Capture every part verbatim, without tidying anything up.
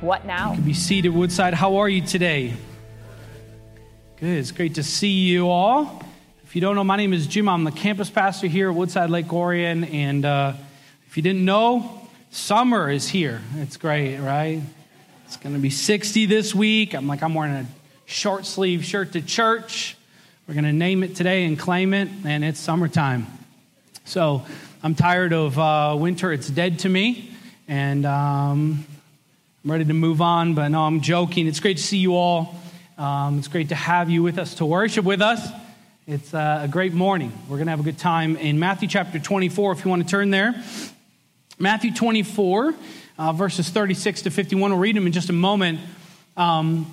What now? You can be seated, Woodside. How are you today? Good. It's great to see you all. If you don't know, my name is Jim. I'm the campus pastor here at Woodside Lake Orion. And uh, if you didn't know, summer is here. It's great, right? It's going to be sixty this week. I'm like, I'm wearing a short sleeve shirt to church. We're going to name it today and claim it, and it's summertime. So I'm tired of uh, winter. It's dead to me, and um, I'm ready to move on, but no, I'm joking. It's great to see you all. Um, it's great to have you with us, to worship with us. It's uh, a great morning. We're going to have a good time in Matthew chapter twenty-four, if you want to turn there. Matthew twenty-four, uh, verses thirty-six to fifty-one. We'll read them in just a moment. Um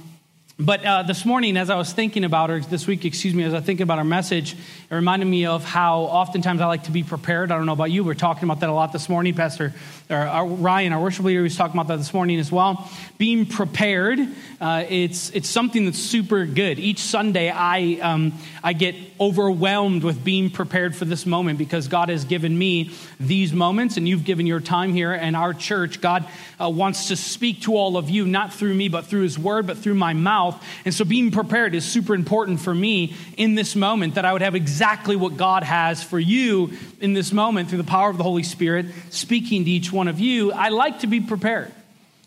But uh, this morning, as I was thinking about, or this week, excuse me, as I was thinking about our message, it reminded me of how oftentimes I like to be prepared. I don't know about you. We're talking about that a lot this morning. Pastor or our, Ryan, our worship leader, was talking about that this morning as well. Being prepared, uh, it's it's something that's super good. Each Sunday, I um, I get overwhelmed with being prepared for this moment because God has given me these moments, and you've given your time here and our church. God uh, wants to speak to all of you, not through me, but through His Word, but through my mouth. And so being prepared is super important for me in this moment, that I would have exactly what God has for you in this moment through the power of the Holy Spirit speaking to each one of you. I like to be prepared.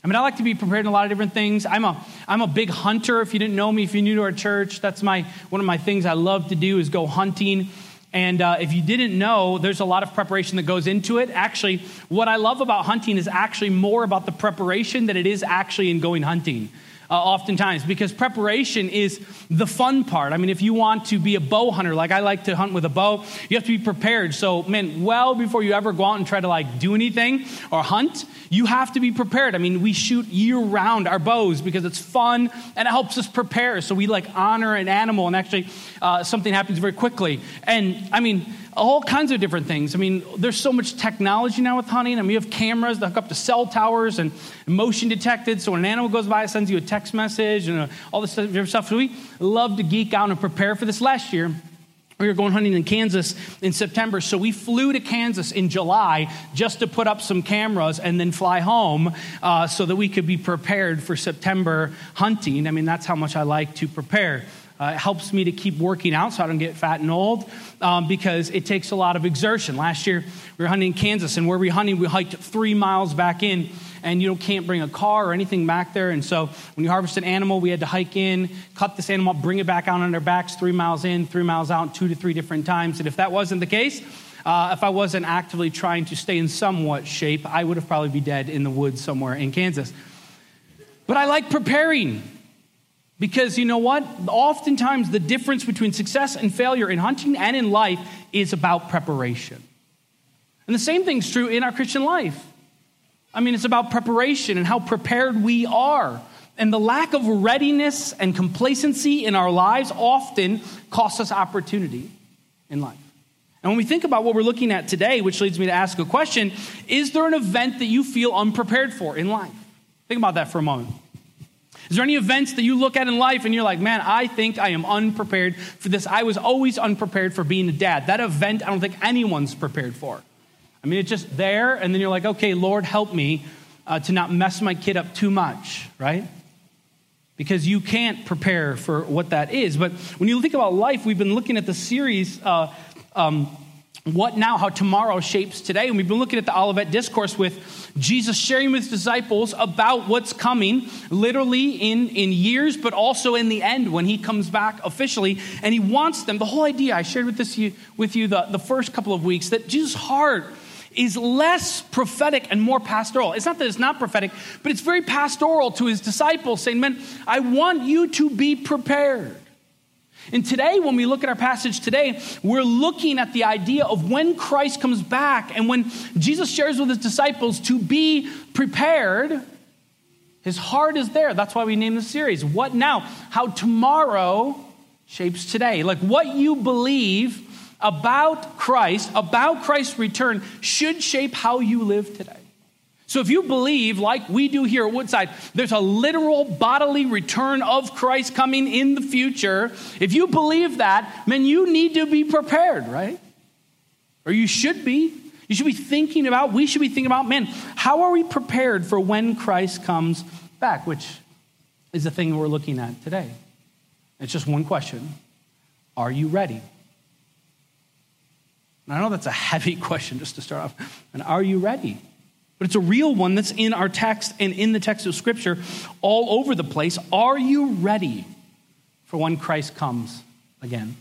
I mean, I like to be prepared in a lot of different things. I'm a I'm a big hunter. If you didn't know me, if you're new to our church, that's my one of my things I love to do is go hunting. And uh, if you didn't know, there's a lot of preparation that goes into it. Actually, what I love about hunting is actually more about the preparation than it is actually in going hunting. Uh, oftentimes, because preparation is the fun part. I mean, if you want to be a bow hunter, like I like to hunt with a bow, you have to be prepared. So, man, well before you ever go out and try to like do anything or hunt, you have to be prepared. I mean, we shoot year round our bows because it's fun and it helps us prepare. So we like honor an animal, and actually uh, something happens very quickly. And I mean, all kinds of different things. I mean, there's so much technology now with hunting. I mean, you have cameras that hook up to cell towers and motion detected. So when an animal goes by, it sends you a text message and all this stuff. So we love to geek out and prepare for this. Last year, we were going hunting in Kansas in September. So we flew to Kansas in July just to put up some cameras and then fly home uh, so that we could be prepared for September hunting. I mean, that's how much I like to prepare. Uh, it helps me to keep working out so I don't get fat and old um, because it takes a lot of exertion. Last year, we were hunting in Kansas, and where we were hunting, we hiked three miles back in, and you can't bring a car or anything back there. And so when you harvest an animal, we had to hike in, cut this animal up, bring it back out on their backs, three miles in, three miles out, two to three different times. And if that wasn't the case, uh, if I wasn't actively trying to stay in somewhat shape, I would have probably be dead in the woods somewhere in Kansas. But I like preparing. Because you know what? Oftentimes the difference between success and failure in hunting and in life is about preparation. And the same thing's true in our Christian life. I mean, it's about preparation and how prepared we are. And the lack of readiness and complacency in our lives often costs us opportunity in life. And when we think about what we're looking at today, which leads me to ask a question, is there an event that you feel unprepared for in life? Think about that for a moment. Is there any events that you look at in life and you're like, man, I think I am unprepared for this. I was always unprepared for being a dad. That event, I don't think anyone's prepared for. I mean, it's just there. And then you're like, okay, Lord, help me uh, to not mess my kid up too much, right? Because you can't prepare for what that is. But when you think about life, we've been looking at the series, uh, um, What Now? How Tomorrow Shapes Today. And we've been looking at the Olivet Discourse with Jesus sharing with his disciples about what's coming, literally in, in years, but also in the end when he comes back officially. And he wants them, the whole idea, I shared with this you, with you the, the first couple of weeks, that Jesus' heart is less prophetic and more pastoral. It's not that it's not prophetic, but it's very pastoral to his disciples, saying, man, I want you to be prepared. And today, when we look at our passage today, we're looking at the idea of when Christ comes back and when Jesus shares with his disciples to be prepared, His heart is there. That's why we named the series, What Now? How tomorrow shapes today. Like what you believe about Christ, about Christ's return, should shape how you live today. So if you believe, like we do here at Woodside, there's a literal bodily return of Christ coming in the future. If you believe that, then you need to be prepared, right? Or you should be. You should be thinking about, we should be thinking about, man, how are we prepared for when Christ comes back? Which is the thing we're looking at today. It's just one question. Are you ready? And I know that's a heavy question just to start off. And are you ready? But it's a real one that's in our text and in the text of Scripture all over the place. Are you ready for when Christ comes again?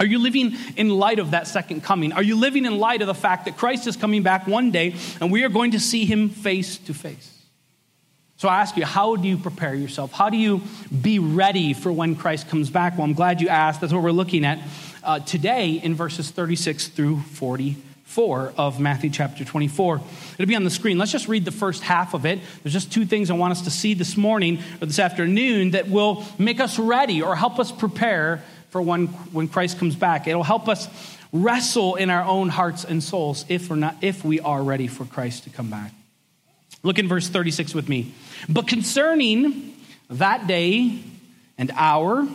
Are you living in light of that second coming? Are you living in light of the fact that Christ is coming back one day and we are going to see him face to face? So I ask you, how do you prepare yourself? How do you be ready for when Christ comes back? Well, I'm glad you asked. That's what we're looking at uh, today in verses thirty-six through forty-four of Matthew chapter twenty-four. It'll be on the screen. Let's just read the first half of it. There's just two things I want us to see this morning or this afternoon that will make us ready or help us prepare for when, when Christ comes back. It'll help us wrestle in our own hearts and souls if we're not, if we are ready for Christ to come back. Look in verse thirty-six with me. But concerning that day and hour,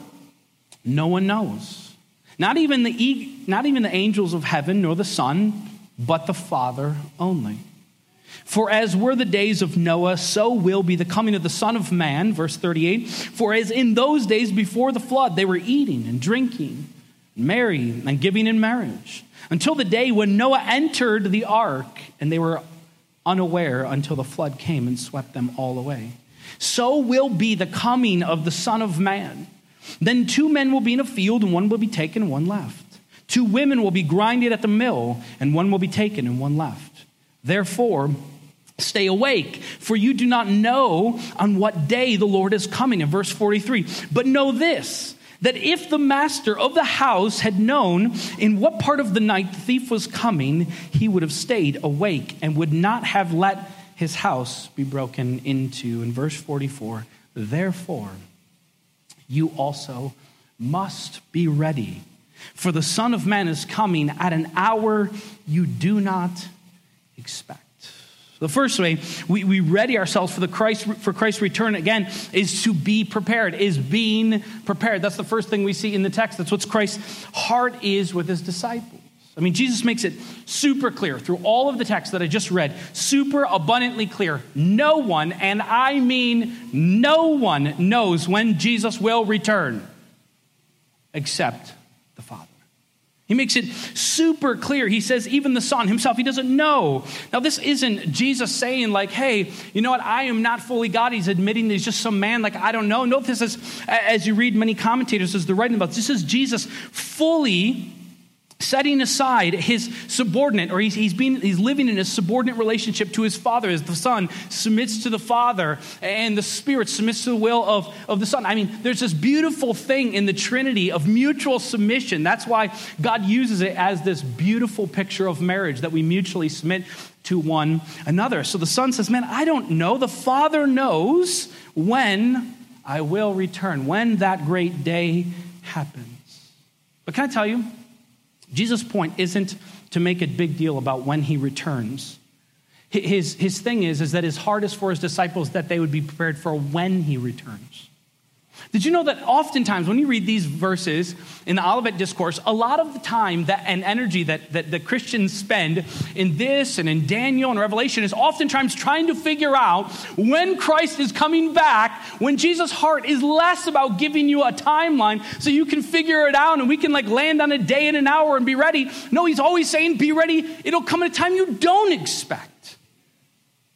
no one knows. Not even the not even the angels of heaven nor the Son, but the Father only. For as were the days of Noah, so will be the coming of the Son of Man, verse thirty-eight. For as in those days before the flood, they were eating and drinking, marrying and giving in marriage, until the day when Noah entered the ark, and they were unaware until the flood came and swept them all away. So will be the coming of the Son of Man. Then two men will be in a field, and one will be taken and one left. Two women will be grinded at the mill, and one will be taken and one left. Therefore, stay awake, for you do not know on what day the Lord is coming. In verse forty-three, but know this, that if the master of the house had known in what part of the night the thief was coming, he would have stayed awake and would not have let his house be broken into. In verse forty-four, therefore, you also must be ready, for the Son of Man is coming at an hour you do not expect. So the first way we, we ready ourselves for the Christ for Christ's return again is to be prepared, is being prepared. That's the first thing we see in the text. That's what Christ's heart is with his disciples. I mean, Jesus makes it super clear through all of the text that I just read, super abundantly clear. No one, and I mean no one, knows when Jesus will return except the Father. He makes it super clear. He says even the Son himself, he doesn't know. Now, this isn't Jesus saying like, hey, you know what? I am not fully God. He's admitting that he's just some man. Like, I don't know. No, this is, as you read many commentators, as they're writing about, this is Jesus fully setting aside his subordinate, or he's he's, being, he's living in a subordinate relationship to his Father, as the Son submits to the Father, and the Spirit submits to the will of, of the Son. I mean, there's this beautiful thing in the Trinity of mutual submission. That's why God uses it as this beautiful picture of marriage, that we mutually submit to one another. So the Son says, man, I don't know. The Father knows when I will return, when that great day happens. But can I tell you, Jesus' point isn't to make a big deal about when he returns. His, his thing is, is that his heart is for his disciples that they would be prepared for when he returns. Did you know that oftentimes when you read these verses in the Olivet Discourse, a lot of the time that and energy that, that the Christians spend in this and in Daniel and Revelation is oftentimes trying to figure out when Christ is coming back, when Jesus' heart is less about giving you a timeline so you can figure it out and we can like land on a day and an hour and be ready. No, he's always saying, be ready. It'll come at a time you don't expect.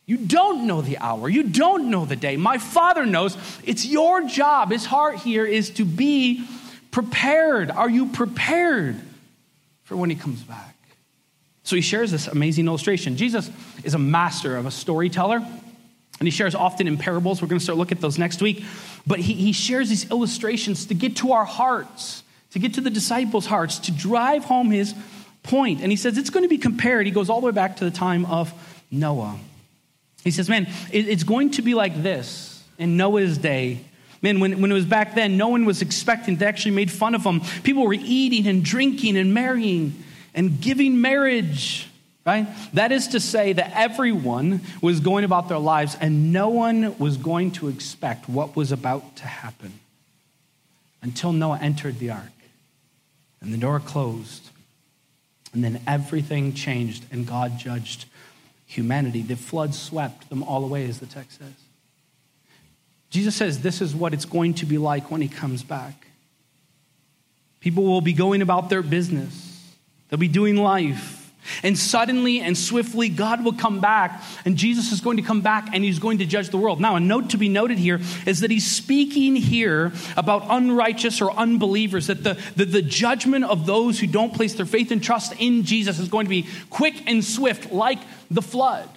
You don't know the hour. You don't know the day. My Father knows. It's your job. His heart here is to be prepared. Are you prepared for when he comes back? So he shares this amazing illustration. Jesus is a master of a storyteller, and he shares often in parables. We're going to start looking at those next week. But he, he shares these illustrations to get to our hearts, to get to the disciples' hearts, to drive home his point. And he says it's going to be compared. He goes all the way back to the time of Noah. He says, man, it's going to be like this in Noah's day. Man, when, when it was back then, no one was expecting. They actually made fun of him. People were eating and drinking and marrying and giving marriage, right? That is to say that everyone was going about their lives and no one was going to expect what was about to happen until Noah entered the ark and the door closed and then everything changed and God judged humanity. The flood swept them all away, as the text says. Jesus says this is what it's going to be like when he comes back. People will be going about their business. They'll be doing life. And suddenly and swiftly, God will come back, and Jesus is going to come back, and he's going to judge the world. Now, a note to be noted here is that he's speaking here about unrighteous or unbelievers, that the, the, the judgment of those who don't place their faith and trust in Jesus is going to be quick and swift, like the flood.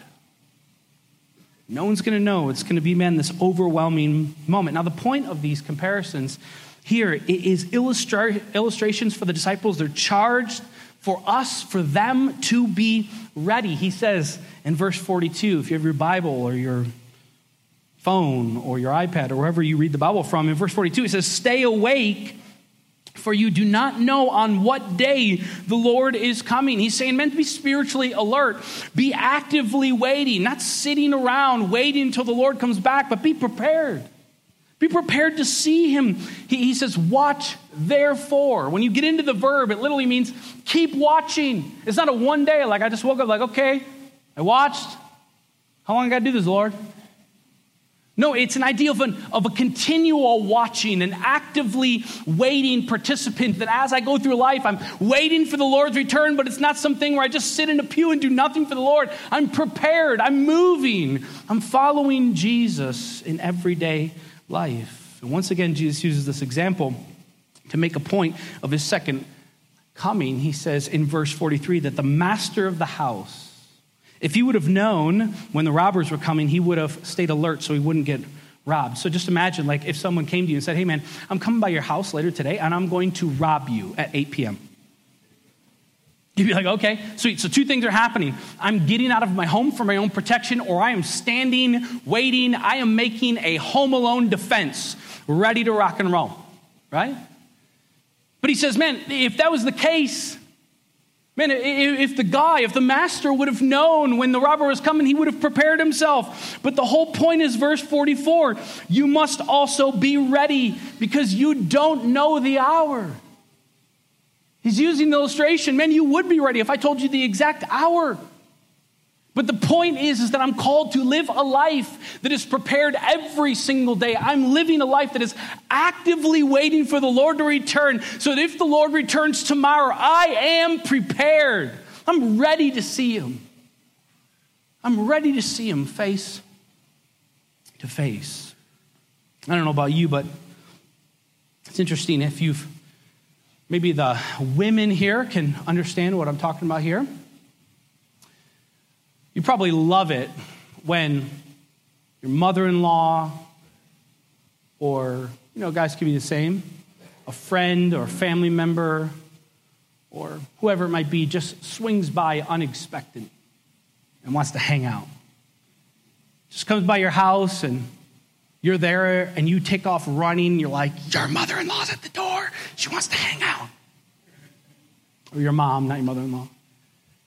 No one's going to know. It's going to be, man, this overwhelming moment. Now, the point of these comparisons here is illustra- illustrations for the disciples. They're charged for us, for them to be ready. He says in verse forty-two, if you have your Bible or your phone or your iPad or wherever you read the Bible from, in verse forty-two, he says, stay awake, for you do not know on what day the Lord is coming. He's saying, man, to be spiritually alert, be actively waiting, not sitting around waiting until the Lord comes back, but be prepared. Be prepared to see him. He, he says, watch therefore. When you get into the verb, it literally means keep watching. It's not a one day, like I just woke up, like, okay, I watched. How long I got to do this, Lord? No, it's an idea of, an, of a continual watching, an actively waiting participant, that as I go through life, I'm waiting for the Lord's return, but it's not something where I just sit in a pew and do nothing for the Lord. I'm prepared. I'm moving. I'm following Jesus in everyday life. And once again, Jesus uses this example to make a point of his second coming. He says in verse forty-three that the master of the house, if he would have known when the robbers were coming, he would have stayed alert so he wouldn't get robbed. So just imagine, like, if someone came to you and said, hey, man, I'm coming by your house later today, and I'm going to rob you at eight p.m. You'd be like, okay, sweet. So two things are happening. I'm getting out of my home for my own protection, or I am standing, waiting. I am making a Home Alone defense, ready to rock and roll, right? But he says, man, if that was the case... Man, if the guy, if the master would have known when the robber was coming, he would have prepared himself. But the whole point is verse forty-four, you must also be ready because you don't know the hour. He's using the illustration. Man, you would be ready if I told you the exact hour. But the point is, is that I'm called to live a life that is prepared every single day. I'm living a life that is actively waiting for the Lord to return, so that if the Lord returns tomorrow, I am prepared. I'm ready to see him. I'm ready to see him face to face. I don't know about you, but it's interesting if you've, maybe the women here can understand what I'm talking about here. You probably love it when your mother-in-law, or, you know, guys can be the same, a friend or family member or whoever it might be just swings by unexpected and wants to hang out. Just comes by your house and you're there and you take off running. You're like, your mother-in-law's at the door. She wants to hang out. Or your mom, not your mother-in-law.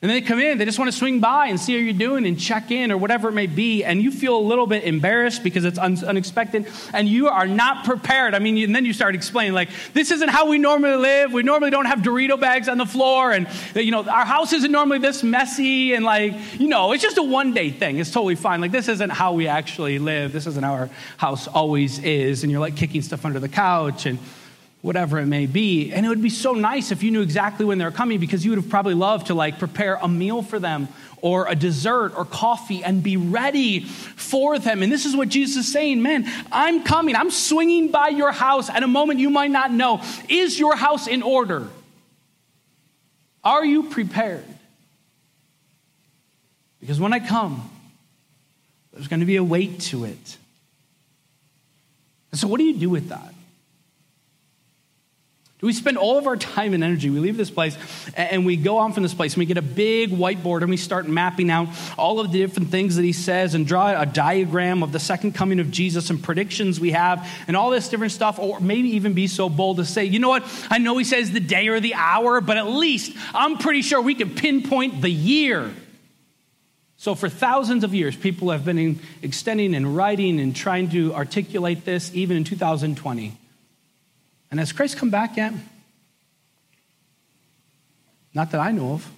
And they come in, they just want to swing by and see how you're doing and check in or whatever it may be. And you feel a little bit embarrassed because it's un- unexpected and you are not prepared. I mean, and then you start explaining, like, this isn't how we normally live. We normally don't have Dorito bags on the floor. And, you know, our house isn't normally this messy. And, like, you know, it's just a one-day thing. It's totally fine. Like, this isn't how we actually live. This isn't how our house always is. And you're, like, kicking stuff under the couch and whatever it may be. And it would be so nice if you knew exactly when they're coming, because you would have probably loved to, like, prepare a meal for them or a dessert or coffee and be ready for them. And this is what Jesus is saying, man, I'm coming. I'm swinging by your house at a moment you might not know. Is your house in order? Are you prepared? Because when I come, there's going to be a weight to it. And so what do you do with that? Do we spend all of our time and energy, we leave this place and we go on from this place and we get a big whiteboard and we start mapping out all of the different things that he says and draw a diagram of the second coming of Jesus and predictions we have and all this different stuff, or maybe even be so bold to say, you know what, I know he says the day or the hour, but at least I'm pretty sure we can pinpoint the year. So for thousands of years, people have been extending and writing and trying to articulate this even in two thousand twenty. And has Christ come back yet? Not that I know of.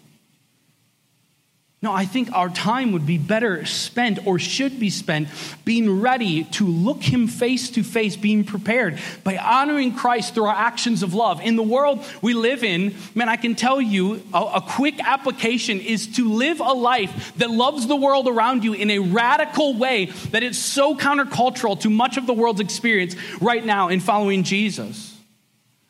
No, I think our time would be better spent, or should be spent, being ready to look him face to face, being prepared by honoring Christ through our actions of love. In the world we live in, man, I can tell you a, a quick application is to live a life that loves the world around you in a radical way that it's so countercultural to much of the world's experience right now in following Jesus.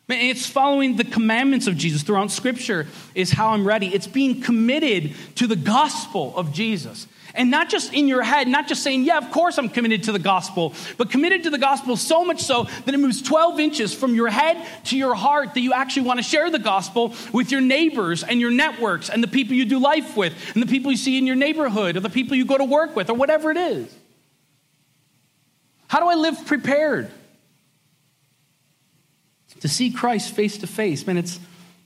It's following the commandments of Jesus throughout Scripture is how I'm ready. It's being committed to the gospel of Jesus. And not just in your head, not just saying, yeah, of course I'm committed to the gospel, but committed to the gospel so much so that it moves twelve inches from your head to your heart, that you actually want to share the gospel with your neighbors and your networks and the people you do life with and the people you see in your neighborhood or the people you go to work with or whatever it is. How do I live prepared? To see Christ face to face, man, it's,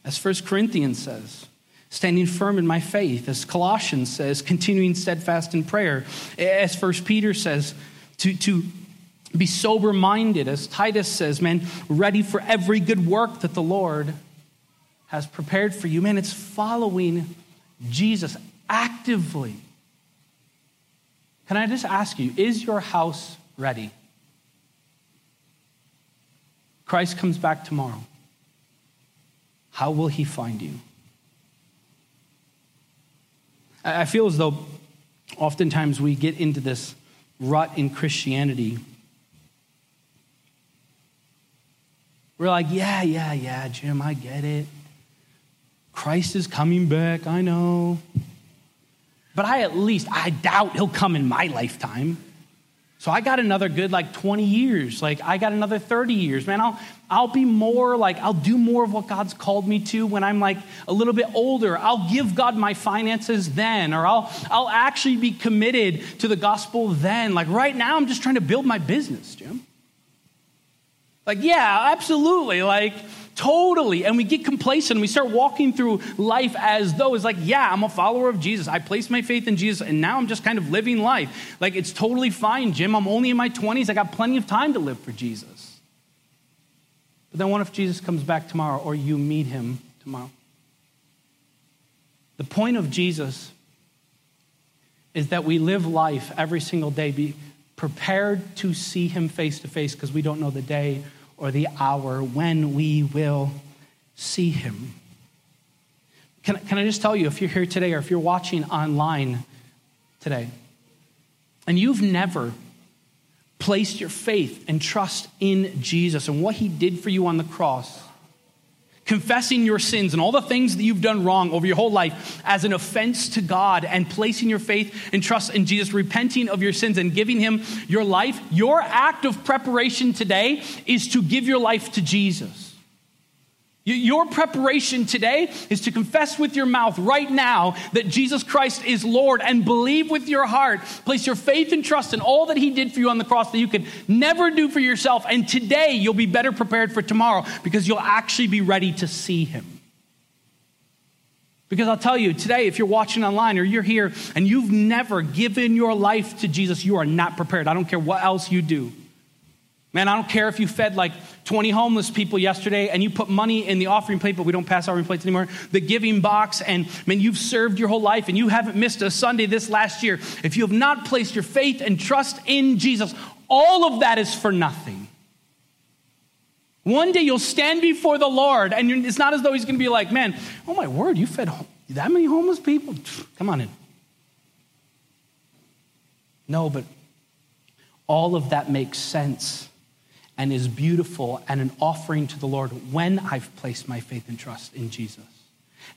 as First Corinthians says, standing firm in my faith, as Colossians says, continuing steadfast in prayer, as First Peter says, to, to be sober-minded, as Titus says, man, ready for every good work that the Lord has prepared for you. Man, it's following Jesus actively. Can I just ask you, is your house ready? Christ comes back tomorrow. How will he find you? I feel as though oftentimes we get into this rut in Christianity. We're like, yeah, yeah, yeah, Jim, I get it. Christ is coming back, I know. But I at least, I doubt he'll come in my lifetime. So I got another good like twenty years. Like I got another thirty years. Man, I'll I'll be more like, I'll do more of what God's called me to when I'm like a little bit older. I'll give God my finances then, or I'll I'll actually be committed to the gospel then. Like right now I'm just trying to build my business, Jim. Like, yeah, absolutely. Like totally. And we get complacent and we start walking through life as though it's like, yeah, I'm a follower of Jesus. I placed my faith in Jesus and now I'm just kind of living life. Like, it's totally fine, Jim. I'm only in my twenties. I got plenty of time to live for Jesus. But then what if Jesus comes back tomorrow, or you meet him tomorrow? The point of Jesus is that we live life every single day, be prepared to see him face to face, because we don't know the day or the hour when we will see him. Can, can I just tell you, if you're here today or if you're watching online today, and you've never placed your faith and trust in Jesus and what he did for you on the cross, confessing your sins and all the things that you've done wrong over your whole life as an offense to God, and placing your faith and trust in Jesus, repenting of your sins and giving him your life, your act of preparation today is to give your life to Jesus. Your preparation today is to confess with your mouth right now that Jesus Christ is Lord, and believe with your heart, place your faith and trust in all that he did for you on the cross that you could never do for yourself. And today you'll be better prepared for tomorrow, because you'll actually be ready to see him. Because I'll tell you today, if you're watching online or you're here and you've never given your life to Jesus, you are not prepared. I don't care what else you do. Man, I don't care if you fed like twenty homeless people yesterday and you put money in the offering plate, but we don't pass offering plates anymore, the giving box, and man, you've served your whole life and you haven't missed a Sunday this last year. If you have not placed your faith and trust in Jesus, all of that is for nothing. One day you'll stand before the Lord, and you're, it's not as though he's going to be like, man, oh my word, you fed that many homeless people? Come on in. No, but all of that makes sense and is beautiful and an offering to the Lord when I've placed my faith and trust in Jesus.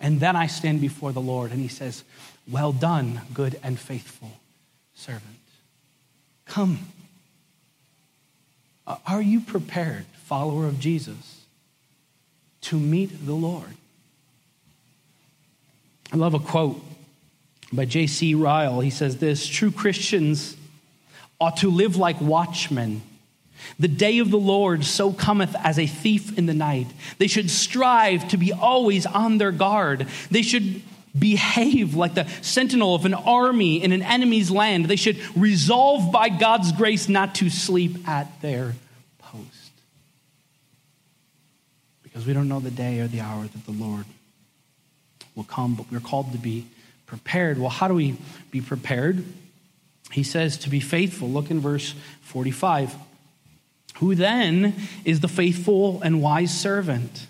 And then I stand before the Lord and he says, well done, good and faithful servant. Come. Are you prepared, follower of Jesus, to meet the Lord. I love a quote by J C Ryle. He says this: true Christians ought to live like watchmen. The day of the Lord so cometh as a thief in the night. They should strive to be always on their guard. They should behave like the sentinel of an army in an enemy's land. They should resolve by God's grace not to sleep at their post, because we don't know the day or the hour that the Lord will come, but we're called to be prepared. Well, how do we be prepared? He says to be faithful. Look in verse forty-five. Who then is the faithful and wise servant,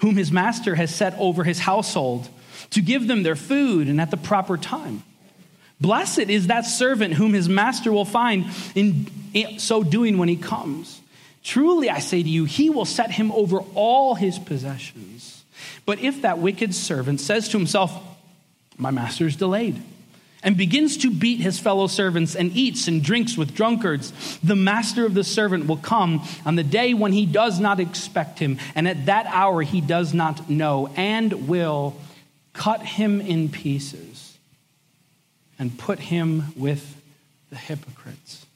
whom his master has set over his household to give them their food and at the proper time? Blessed is that servant whom his master will find in so doing when he comes. Truly, I say to you, he will set him over all his possessions. But if that wicked servant says to himself, my master is delayed, and begins to beat his fellow servants and eats and drinks with drunkards, the master of the servant will come on the day when he does not expect him, and at that hour he does not know, and will cut him in pieces and put him with the hypocrites.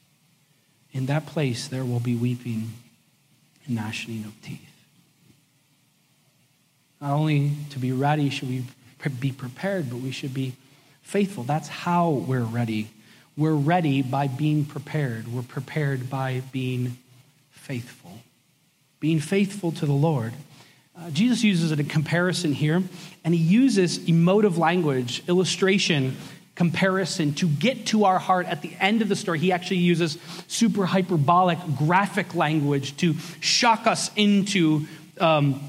In that place there will be weeping and gnashing of teeth. Not only to be ready should we be prepared, but we should be faithful. That's how we're ready. We're ready by being prepared. We're prepared by being faithful. Being faithful to the Lord. Uh, Jesus uses it in comparison here, and he uses emotive language, illustration, comparison to get to our heart at the end of the story. He actually uses super hyperbolic graphic language to shock us into um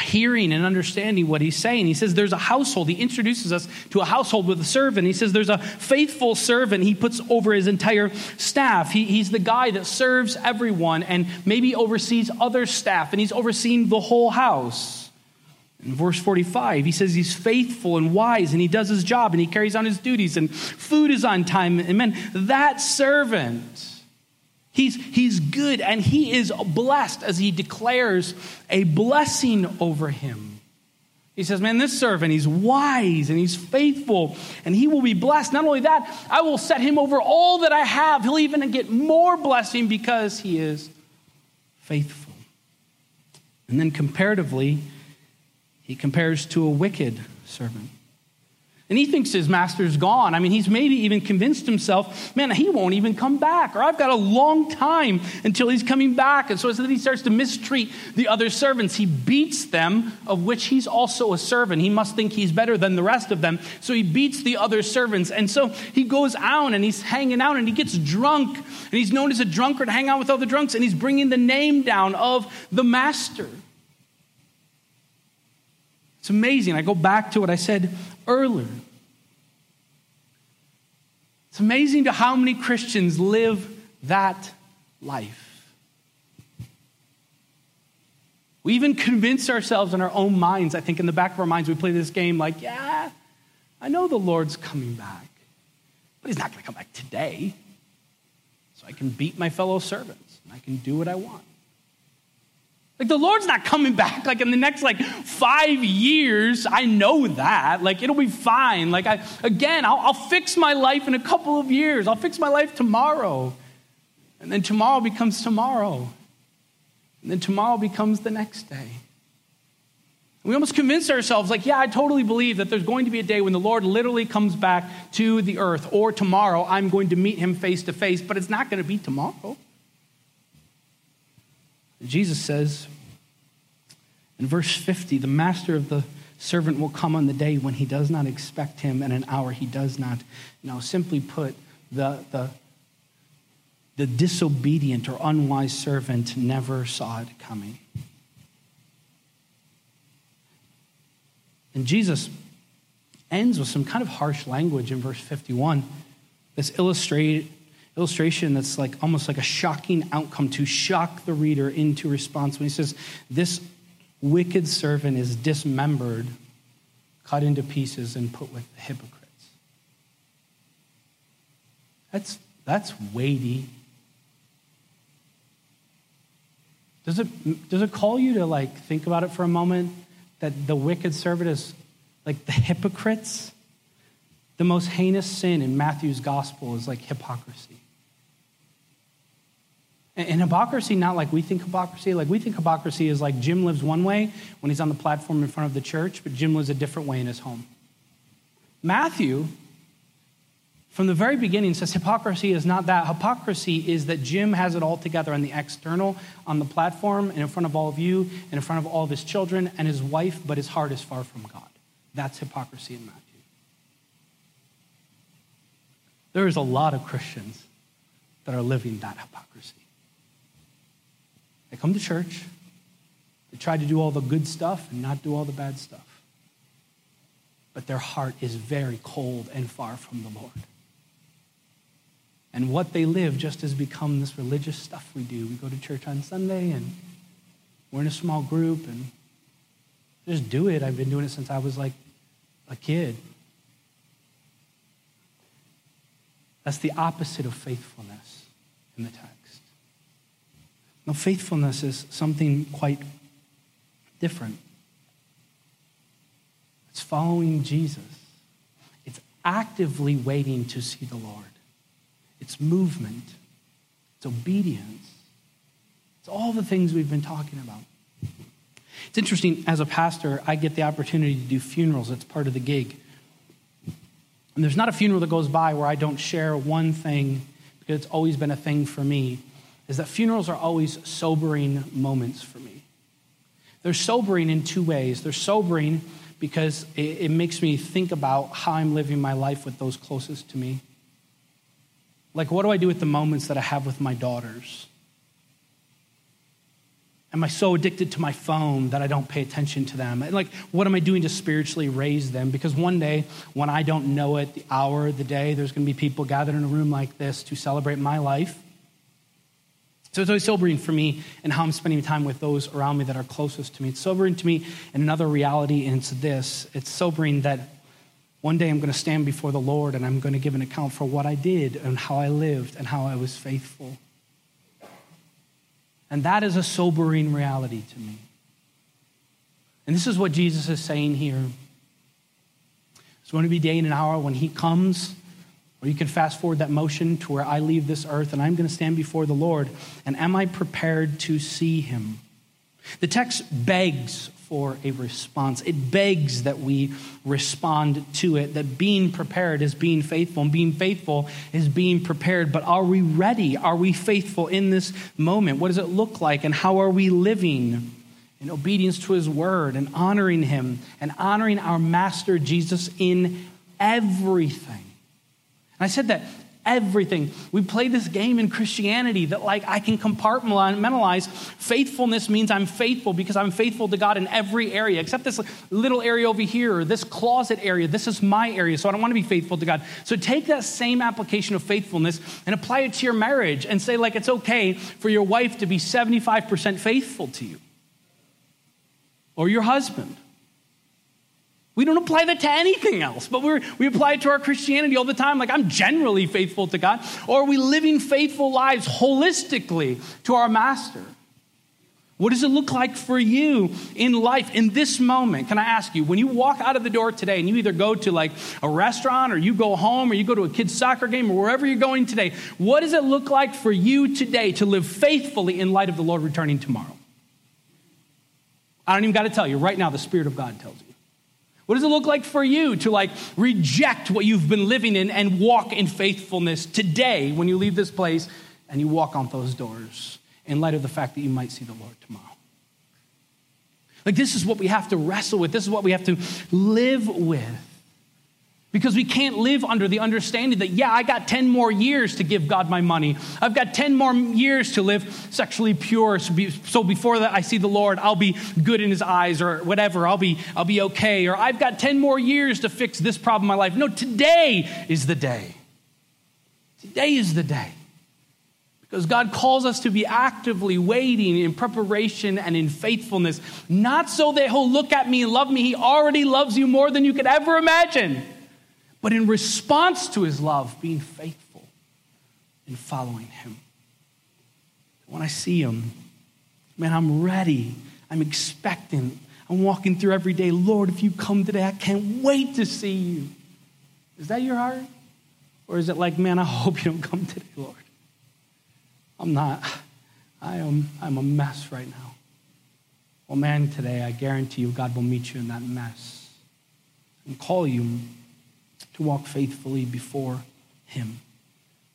hearing and understanding what he's saying. He says there's a household. He introduces us to a household with a servant. He says there's a faithful servant. He puts over his entire staff. He, he's the guy that serves everyone and maybe oversees other staff, and he's overseeing the whole house. In verse forty-five, he says he's faithful and wise, and he does his job, and he carries on his duties, and food is on time. Amen. That servant, He's, he's good, and he is blessed as he declares a blessing over him. He says, man, this servant, he's wise and he's faithful, and he will be blessed. Not only that, I will set him over all that I have. He'll even get more blessing because he is faithful. And then comparatively, he compares to a wicked servant. And he thinks his master's gone. I mean, he's maybe even convinced himself, man, he won't even come back, or I've got a long time until he's coming back. And so as he starts to mistreat the other servants, he beats them, of which he's also a servant. He must think he's better than the rest of them. So he beats the other servants. And so he goes out and he's hanging out and he gets drunk. And he's known as a drunkard, hang out with other drunks. And he's bringing the name down of the master. It's amazing. I go back to what I said earlier. It's amazing to how many Christians live that life. We even convince ourselves in our own minds. I think in the back of our minds, we play this game like, yeah, I know the Lord's coming back, but he's not going to come back today. So I can beat my fellow servants and I can do what I want. Like, the Lord's not coming back, like, in the next, like, five years. I know that. Like, it'll be fine. Like, I again, I'll, I'll fix my life in a couple of years. I'll fix my life tomorrow. And then tomorrow becomes tomorrow. And then tomorrow becomes the next day. We almost convince ourselves, like, yeah, I totally believe that there's going to be a day when the Lord literally comes back to the earth, or tomorrow I'm going to meet him face to face, but it's not going to be tomorrow. Jesus says in verse fifty, the master of the servant will come on the day when he does not expect him, and an hour he does not know. Simply put, the, the, the disobedient or unwise servant never saw it coming. And Jesus ends with some kind of harsh language in verse fifty-one. This illustrates illustration that's like almost like a shocking outcome to shock the reader into response when he says, this wicked servant is dismembered, cut into pieces, and put with the hypocrites. That's, that's weighty. Does it does it call you to like think about it for a moment that the wicked servant is like the hypocrites? The most heinous sin in Matthew's gospel is like hypocrisy. And hypocrisy, not like we think hypocrisy. Like we think hypocrisy is like Jim lives one way when he's on the platform in front of the church, but Jim lives a different way in his home. Matthew, from the very beginning, says hypocrisy is not that. Hypocrisy is that Jim has it all together on the external, on the platform, and in front of all of you, and in front of all of his children and his wife, but his heart is far from God. That's hypocrisy in Matthew. There is a lot of Christians that are living that hypocrisy. They come to church, they try to do all the good stuff and not do all the bad stuff. But their heart is very cold and far from the Lord. And what they live just has become this religious stuff we do. We go to church on Sunday and we're in a small group and just do it. I've been doing it since I was like a kid. That's the opposite of faithfulness in the text. Now, faithfulness is something quite different. It's following Jesus. It's actively waiting to see the Lord. It's movement. It's obedience. It's all the things we've been talking about. It's interesting, as a pastor, I get the opportunity to do funerals. It's part of the gig. And there's not a funeral that goes by where I don't share one thing, because it's always been a thing for me, is that funerals are always sobering moments for me. They're sobering in two ways. They're sobering because it makes me think about how I'm living my life with those closest to me. Like, what do I do with the moments that I have with my daughters? Am I so addicted to my phone that I don't pay attention to them? Like, what am I doing to spiritually raise them? Because one day, when I don't know it, the hour, the day, there's going to be people gathered in a room like this to celebrate my life. So it's always sobering for me and how I'm spending time with those around me that are closest to me. It's sobering to me in another reality, and it's this. It's sobering that one day I'm going to stand before the Lord and I'm going to give an account for what I did and how I lived and how I was faithful. And that is a sobering reality to me. And this is what Jesus is saying here. It's going to be day and an hour when he comes. Or you can fast forward that motion to where I leave this earth and I'm going to stand before the Lord. And am I prepared to see him? The text begs for a response. It begs that we respond to it, that being prepared is being faithful, and being faithful is being prepared. But are we ready? Are we faithful in this moment? What does it look like? And how are we living in obedience to his word and honoring him and honoring our master Jesus in everything? And I said that everything. We play this game in Christianity that like I can compartmentalize. Faithfulness means I'm faithful because I'm faithful to God in every area, except this little area over here, or this closet area. This is my area, so I don't want to be faithful to God. So take that same application of faithfulness and apply it to your marriage and say like it's okay for your wife to be seventy-five percent faithful to you or your husband. We don't apply that to anything else, but we we apply it to our Christianity all the time. Like, I'm generally faithful to God. Or are we living faithful lives holistically to our master? What does it look like for you in life in this moment? Can I ask you, when you walk out of the door today and you either go to like a restaurant or you go home or you go to a kid's soccer game or wherever you're going today, what does it look like for you today to live faithfully in light of the Lord returning tomorrow? I don't even got to tell you. Right now, the Spirit of God tells me. What does it look like for you to like reject what you've been living in and walk in faithfulness today when you leave this place and you walk out those doors in light of the fact that you might see the Lord tomorrow? Like, this is what we have to wrestle with. This is what we have to live with, because we can't live under the understanding that, yeah, I got ten more years to give God my money. I've got ten more years to live sexually pure. So, be, so before that I see the Lord, I'll be good in his eyes or whatever. I'll be, I'll be okay. Or I've got ten more years to fix this problem in my life. No, today is the day. Today is the day. Because God calls us to be actively waiting in preparation and in faithfulness. Not so that he'll look at me and love me. He already loves you more than you could ever imagine. But in response to his love, being faithful and following him. When I see him, Man, I'm ready. I'm expectant. I'm walking through every day. Lord, if you come today, I can't wait to see you. Is that your heart? Or is it like, man, I hope you don't come today, Lord. I'm not. I am, I'm a mess right now. Well, man, today, I guarantee you, God will meet you in that mess and call you to walk faithfully before him.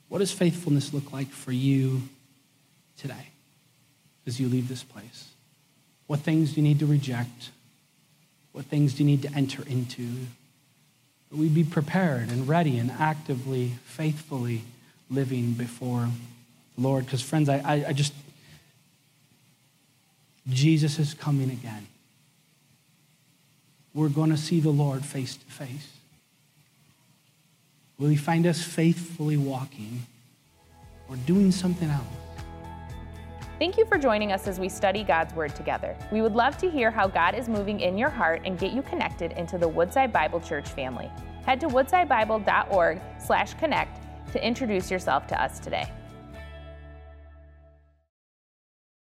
What does faithfulness look like for you today as you leave this place? What things do you need to reject? What things do you need to enter into? That we be prepared and ready and actively, faithfully living before the Lord. Because friends, I, I, I just, Jesus is coming again. We're going to see the Lord face to face. Will he find us faithfully walking or doing something else? Thank you for joining us as we study God's Word together. We would love to hear how God is moving in your heart and get you connected into the Woodside Bible Church family. Head to woodside bible dot org slash connect to introduce yourself to us today.